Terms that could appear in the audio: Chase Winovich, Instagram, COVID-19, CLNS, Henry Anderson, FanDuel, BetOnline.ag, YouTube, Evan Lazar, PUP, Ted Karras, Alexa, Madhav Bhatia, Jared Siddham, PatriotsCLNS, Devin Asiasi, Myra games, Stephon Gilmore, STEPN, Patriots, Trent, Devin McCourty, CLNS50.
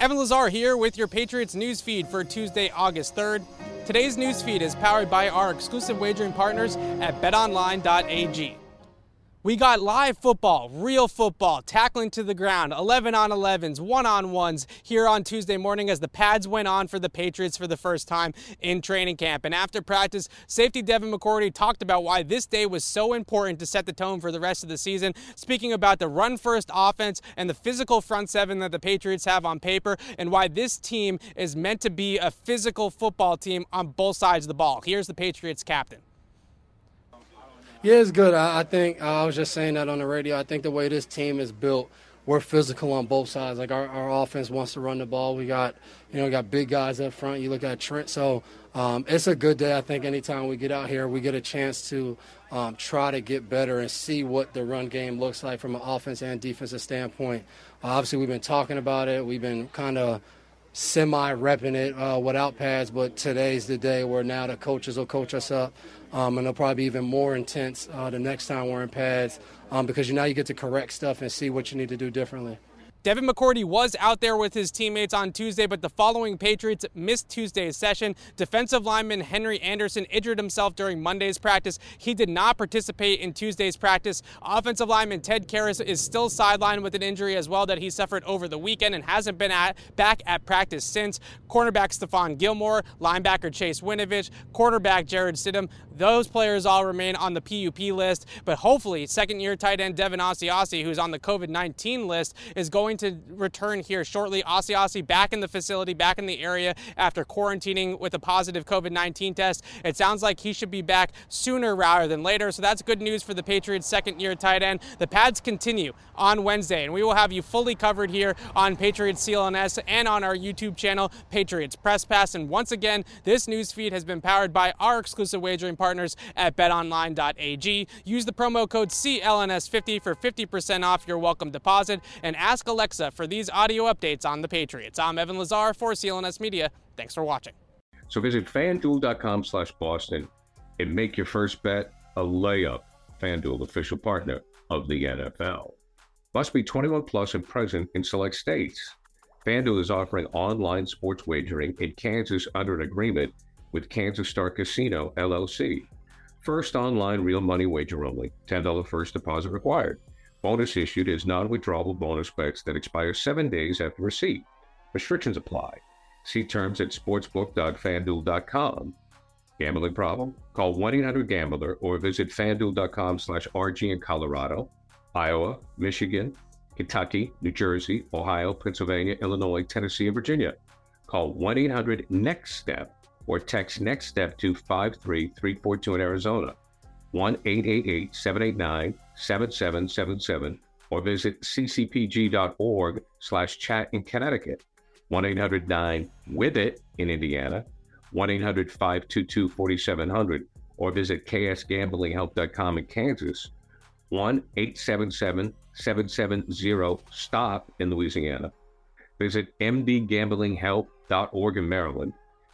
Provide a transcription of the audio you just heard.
Evan Lazar here with your Patriots newsfeed for Tuesday, August 3rd. Today's newsfeed is powered by our exclusive wagering partners at BetOnline.ag. We got live football, real football, tackling to the ground, 11-on-11s, 1-on-1s here on Tuesday morning as the pads went on for the Patriots for the first time in training camp. And after practice, safety Devin McCourty talked about why this day was so important to set the tone for the rest of the season, speaking about the run-first offense and the physical front seven that the Patriots have on paper and why this team is meant to be a physical football team on both sides of the ball. Here's the Patriots captain. Yeah, it's good. I think I was just saying that on the radio. I think the way this team is built, we're physical on both sides. Like our offense wants to run the ball. We got big guys up front. You look at Trent. So it's a good day. I think anytime we get out here, we get a chance to try to get better and see what the run game looks like from an offense and defensive standpoint. Obviously, we've been talking about it. We've been kind of semi-repping it without pads, but today's the day where now the coaches will coach us up, and they'll probably be even more intense the next time we're in pads because now you get to correct stuff and see what you need to do differently. Devin McCourty was out there with his teammates on Tuesday, but the following Patriots missed Tuesday's session. Defensive lineman Henry Anderson injured himself during Monday's practice. He did not participate in Tuesday's practice. Offensive lineman Ted Karras is still sidelined with an injury as well that he suffered over the weekend and hasn't been back at practice since. Cornerback Stephon Gilmore, linebacker Chase Winovich, quarterback Jared Siddham, those players all remain on the PUP list, but hopefully second-year tight end Devin Asiasi, who's on the COVID-19 list, is going to return here shortly. Asiasi back in the facility, back in the area after quarantining with a positive COVID-19 test. It sounds like he should be back sooner rather than later, so that's good news for the Patriots' second-year tight end. The pads continue on Wednesday, and we will have you fully covered here on Patriots CLNS and on our YouTube channel, Patriots Press Pass. And once again, this news feed has been powered by our exclusive wagering partners at betonline.ag. Use the promo code CLNS50 for 50% off your welcome deposit, and ask Alexa for these audio updates on the Patriots. I'm Evan Lazar for CLNS Media. Thanks for watching. So visit FanDuel.com/Boston and make your first bet a layup. FanDuel, official partner of the NFL. Must be 21 plus and present in select states. FanDuel is offering online sports wagering in Kansas under an agreement with Kansas Star Casino, LLC. First online real money wager only. $10 first deposit required. Bonus issued is non-withdrawable bonus bets that expire 7 days after receipt. Restrictions apply. See terms at sportsbook.fanduel.com. Gambling problem? Call 1-800-GAMBLER or visit fanduel.com/RG in Colorado, Iowa, Michigan, Kentucky, New Jersey, Ohio, Pennsylvania, Illinois, Tennessee, and Virginia. Call 1-800-NEXT-STEP or text Next Step to 53342 in Arizona, 1-888-789-7777, or visit ccpg.org/chat in Connecticut, 1-800-9-WITH-IT in Indiana, 1-800-522-4700, or visit ksgamblinghelp.com in Kansas, 1-877-770-STOP in Louisiana. Visit mdgamblinghelp.org in Maryland.